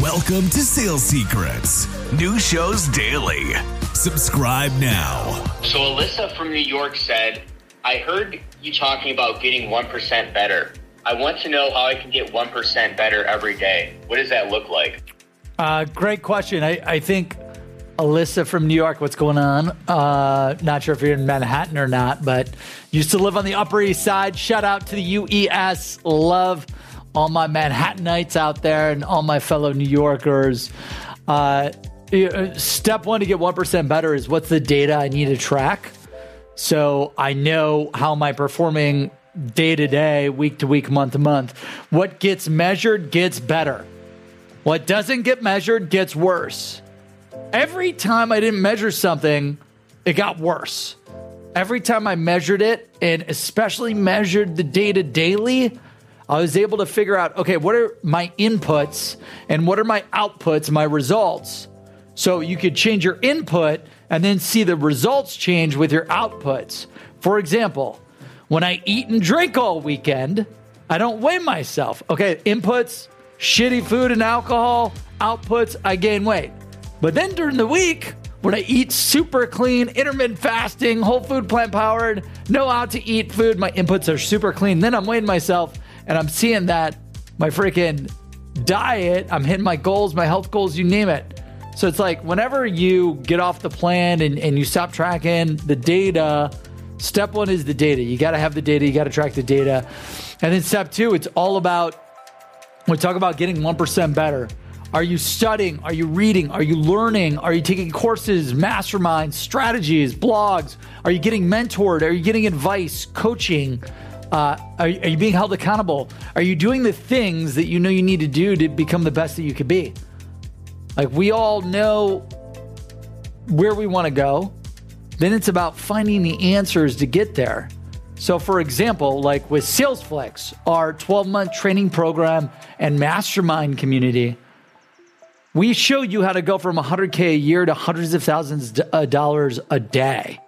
Welcome to Sales Secrets. New shows daily. Subscribe now. So Alyssa from New York said, I heard you talking about getting 1% better. I want to know how I can get 1% better every day. What does that look like? Great question. I think Alyssa from New York, what's going on? Not sure if you're in Manhattan or not, but used to live on the Upper East Side. Shout out to the UES. Love all my Manhattanites out there and all my fellow New Yorkers. Step one to get 1% better is what's the data I need to track? So I know how am I performing day to day, week to week, month to month. What gets measured gets better. What doesn't get measured gets worse. Every time I didn't measure something, it got worse. Every time I measured it, and especially measured the data daily, I was able to figure out, okay, what are my inputs and what are my outputs, my results? So you could change your input and then see the results change with your outputs. For example, when I eat and drink all weekend, I don't weigh myself. Okay, inputs, shitty food and alcohol, outputs, I gain weight. But then during the week, when I eat super clean, intermittent fasting, whole food, plant powered, no out to eat food, my inputs are super clean. Then I'm weighing myself and I'm seeing that my freaking diet, I'm hitting my goals, my health goals, you name it. So it's like whenever you get off the plan and you stop tracking the data, step one is the data. You got to have the data. You got to track the data. And then step two, it's all about, we talk about getting 1% better. Are you studying? Are you reading? Are you learning? Are you taking courses, masterminds, strategies, blogs? Are you getting mentored? Are you getting advice, coaching? Are you being held accountable? Are you doing the things that you know you need to do to become the best that you could be? Like, we all know where we want to go. Then it's about finding the answers to get there. So for example, like with SalesFlex, our 12-month training program and mastermind community, we show you how to go from 100K a year to hundreds of thousands of dollars a day.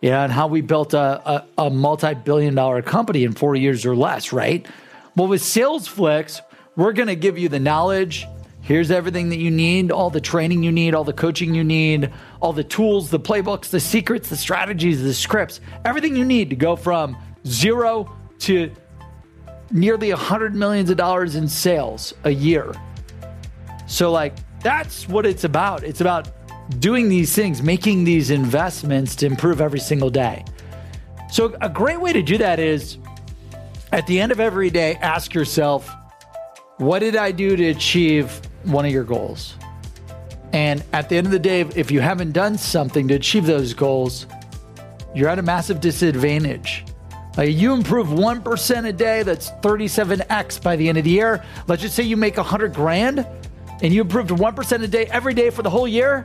Yeah, and how we built a multi-billion dollar company in 4 years or less, right? Well, with SalesFlix, we're going to give you the knowledge. Here's everything that you need, all the training you need, all the coaching you need, all the tools, the playbooks, the secrets, the strategies, the scripts, everything you need to go from zero to nearly $100 million in sales a year. So like, that's what it's about. It's about doing these things, making these investments to improve every single day. So a great way to do that is at the end of every day, ask yourself, what did I do to achieve one of your goals? And at the end of the day, if you haven't done something to achieve those goals, you're at a massive disadvantage. Like, you improve 1% a day, that's 37X by the end of the year. Let's just say you make 100 grand and you improved 1% a day every day for the whole year.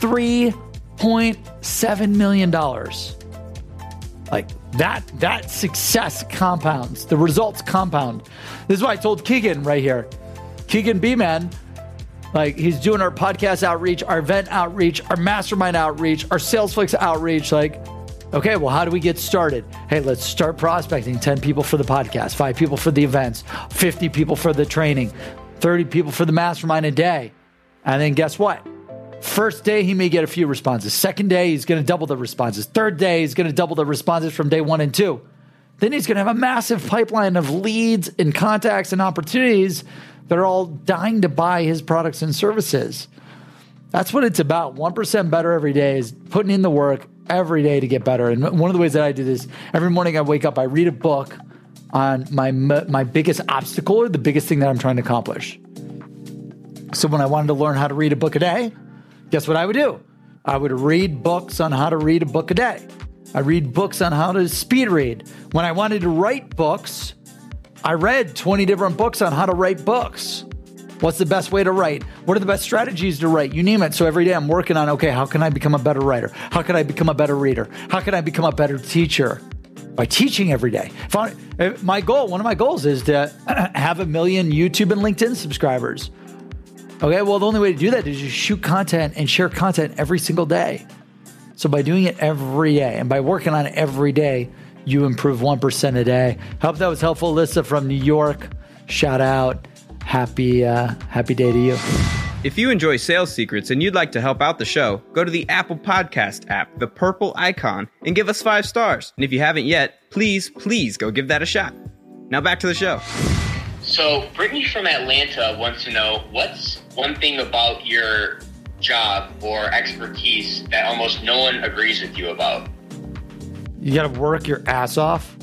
$3.7 million. Like that success compounds. The results compound. This is why I told Keegan right here. Keegan B-Man, like, he's doing our podcast outreach, our event outreach, our mastermind outreach, our SalesFlix outreach. Like, okay, well, how do we get started? Hey, let's start prospecting 10 people for the podcast, 5 people for the events, 50 people for the training, 30 people for the mastermind a day. And then guess what? First day, he may get a few responses. Second day, he's going to double the responses. Third day, he's going to double the responses from day 1 and 2. Then he's going to have a massive pipeline of leads and contacts and opportunities that are all dying to buy his products and services. That's what it's about. 1% better every day is putting in the work every day to get better. And one of the ways that I do this, every morning I wake up, I read a book on my biggest obstacle or the biggest thing that I'm trying to accomplish. So when I wanted to learn how to read a book a day, guess what I would do? I would read books on how to read a book a day. I read books on how to speed read. When I wanted to write books, I read 20 different books on how to write books. What's the best way to write? What are the best strategies to write? You name it. So every day I'm working on, okay, how can I become a better writer? How can I become a better reader? How can I become a better teacher? By teaching every day. One of my goals is to have 1 million YouTube and LinkedIn subscribers. Okay, well, the only way to do that is just shoot content and share content every single day. So by doing it every day and by working on it every day, you improve 1% a day. Hope that was helpful. Alyssa from New York, shout out. happy day to you. If you enjoy Sales Secrets and you'd like to help out the show, go to the Apple Podcast app, the purple icon, and give us 5 stars. And if you haven't yet, please, please go give that a shot. Now back to the show. So Brittany from Atlanta wants to know, what's one thing about your job or expertise that almost no one agrees with you about? You got to work your ass off.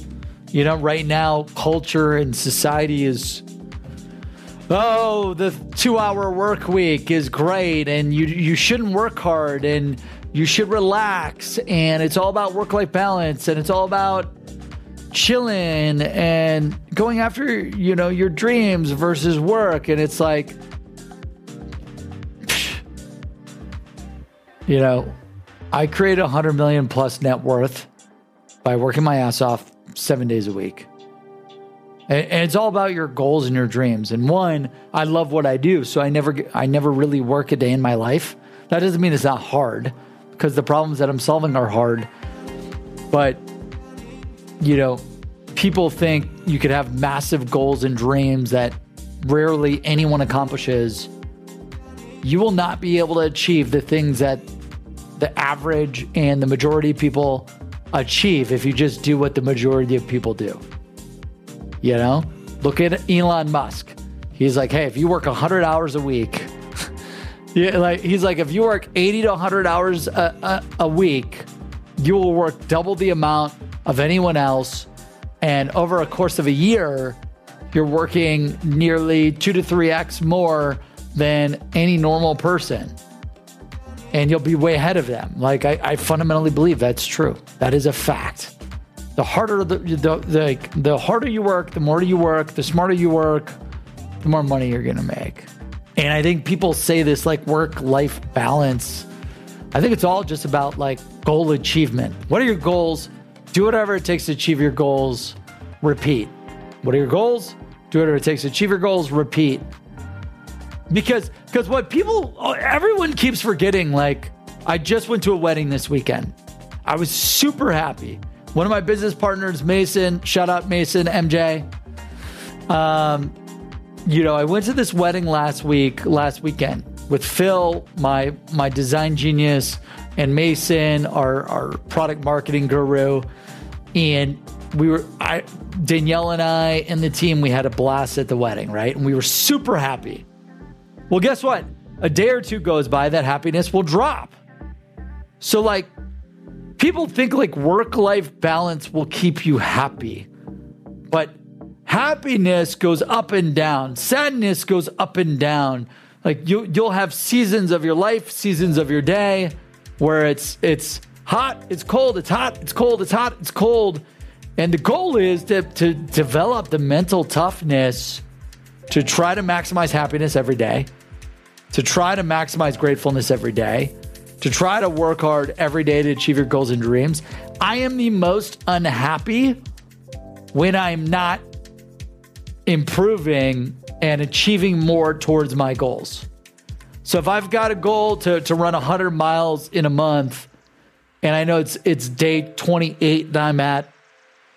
You know, right now, culture and society is... oh, the 2-hour work week is great, and you shouldn't work hard, and you should relax, and it's all about work-life balance, and it's all about chilling and going after, you know, your dreams versus work. And it's like, you know, I create $100 million plus net worth by working my ass off 7 days a week. And it's all about your goals and your dreams. And one, I love what I do, so I never really work a day in my life. That doesn't mean it's not hard, because the problems that I'm solving are hard. But, you know, people think you could have massive goals and dreams that rarely anyone accomplishes. You will not be able to achieve the things that the average and the majority of people achieve if you just do what the majority of people do. You know, look at Elon Musk. He's like, hey, if you work 100 hours a week, yeah, like he's like, if you work 80 to 100 hours a week, you will work double the amount of anyone else. And over a course of a year, you're working nearly 2 to 3x more than any normal person. And you'll be way ahead of them. Like, I fundamentally believe that's true. That is a fact. The harder you work, the more you work, the smarter you work, the more money you're going to make. And I think people say this like work-life balance. I think it's all just about like goal achievement. What are your goals? Do whatever it takes to achieve your goals. Repeat. What are your goals? Do whatever it takes to achieve your goals. Repeat. Because what everyone keeps forgetting, like, I just went to a wedding this weekend. I was super happy. One of my business partners, Mason, shout out Mason, MJ. You know, I went to this wedding last weekend with Phil, my design genius, and Mason, our product marketing guru. And Danielle and I and the team, we had a blast at the wedding, right? And we were super happy. Well, guess what? A day or two goes by, that happiness will drop. So like, people think like work-life balance will keep you happy, but happiness goes up and down. Sadness goes up and down. Like you'll have seasons of your life, seasons of your day where it's hot, it's cold, it's hot, it's cold, it's hot, it's cold. And the goal is to develop the mental toughness to try to maximize happiness every day, to try to maximize gratefulness every day, to try to work hard every day to achieve your goals and dreams. I am the most unhappy when I'm not improving and achieving more towards my goals. So if I've got a goal to run 100 miles in a month, and I know it's day 28 that I'm at,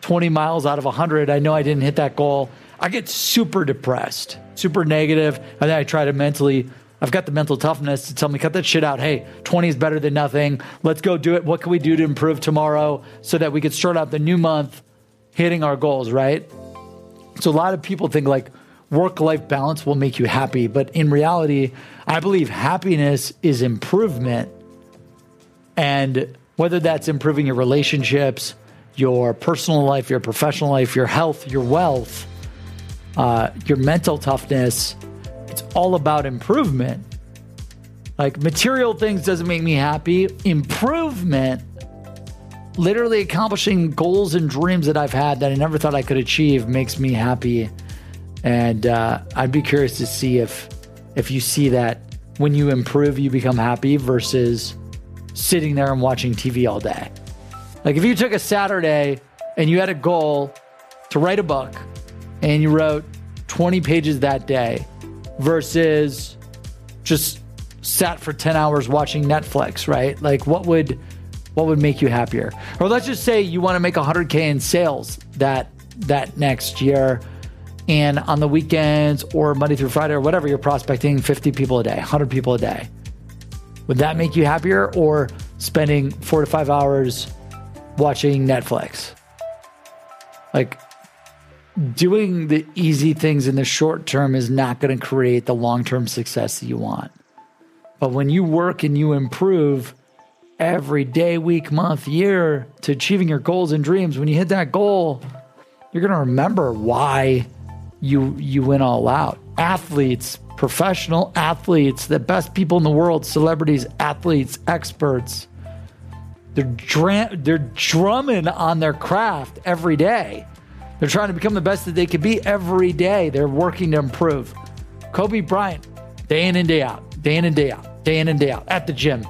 20 miles out of 100, I know I didn't hit that goal, I get super depressed, super negative, and then I try to mentally... I've got the mental toughness to tell me, cut that shit out. Hey, 20 is better than nothing. Let's go do it. What can we do to improve tomorrow so that we could start out the new month hitting our goals, right? So a lot of people think like work-life balance will make you happy. But in reality, I believe happiness is improvement. And whether that's improving your relationships, your personal life, your professional life, your health, your wealth, your mental toughness, it's all about improvement. Like material things doesn't make me happy. Improvement, literally accomplishing goals and dreams that I've had that I never thought I could achieve, makes me happy. And I'd be curious to see if you see that when you improve, you become happy versus sitting there and watching TV all day. Like if you took a Saturday and you had a goal to write a book and you wrote 20 pages that day, versus just sat for 10 hours watching Netflix, right? Like what would make you happier? Or let's just say you want to make 100K in sales that next year And on the weekends or Monday through Friday or whatever, you're prospecting 50 people a day, 100 people a day. Would that make you happier or spending 4 to 5 hours watching Netflix? Like, doing the easy things in the short term is not going to create the long-term success that you want. But when you work and you improve every day, week, month, year to achieving your goals and dreams, when you hit that goal, you're going to remember why you went all out. Athletes, professional athletes, the best people in the world, celebrities, athletes, experts, they're drumming on their craft every day. They're trying to become the best that they could be every day. They're working to improve. Kobe Bryant, day in and day out, day in and day out, day in and day out, at the gym,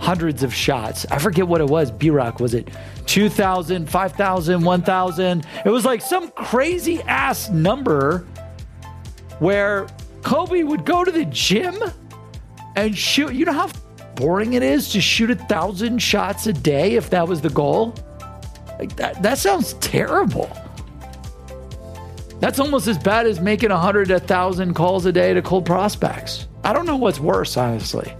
hundreds of shots. I forget what it was. B-Rock, was it 2,000, 5,000, 1,000? It was like some crazy ass number where Kobe would go to the gym and shoot. You know how boring it is to shoot 1,000 shots a day if that was the goal? Like that sounds terrible. That's almost as bad as making 100 to 1,000 calls a day to cold prospects. I don't know what's worse, honestly.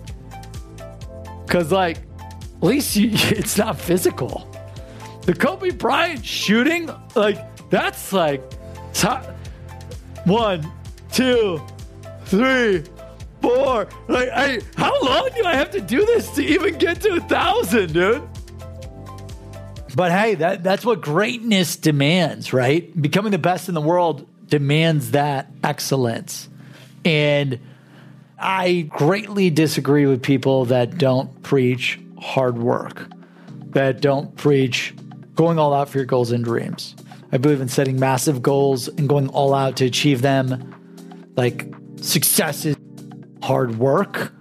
Because, like, at least it's not physical. The Kobe Bryant shooting, like, that's like top 1, 2, 3, 4. Like, how long do I have to do this to even get to 1,000, dude? But hey, that's what greatness demands, right? Becoming the best in the world demands that excellence. And I greatly disagree with people that don't preach hard work, that don't preach going all out for your goals and dreams. I believe in setting massive goals and going all out to achieve them. Like, success is hard work,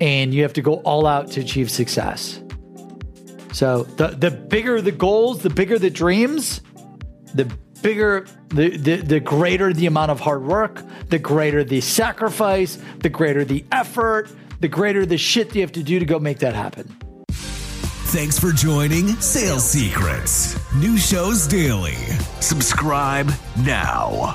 and you have to go all out to achieve success. So the bigger the goals, the bigger the dreams, the bigger, the greater the amount of hard work, the greater the sacrifice, the greater the effort, the greater the shit that you have to do to go make that happen. Thanks for joining Sales Secrets. New shows daily. Subscribe now.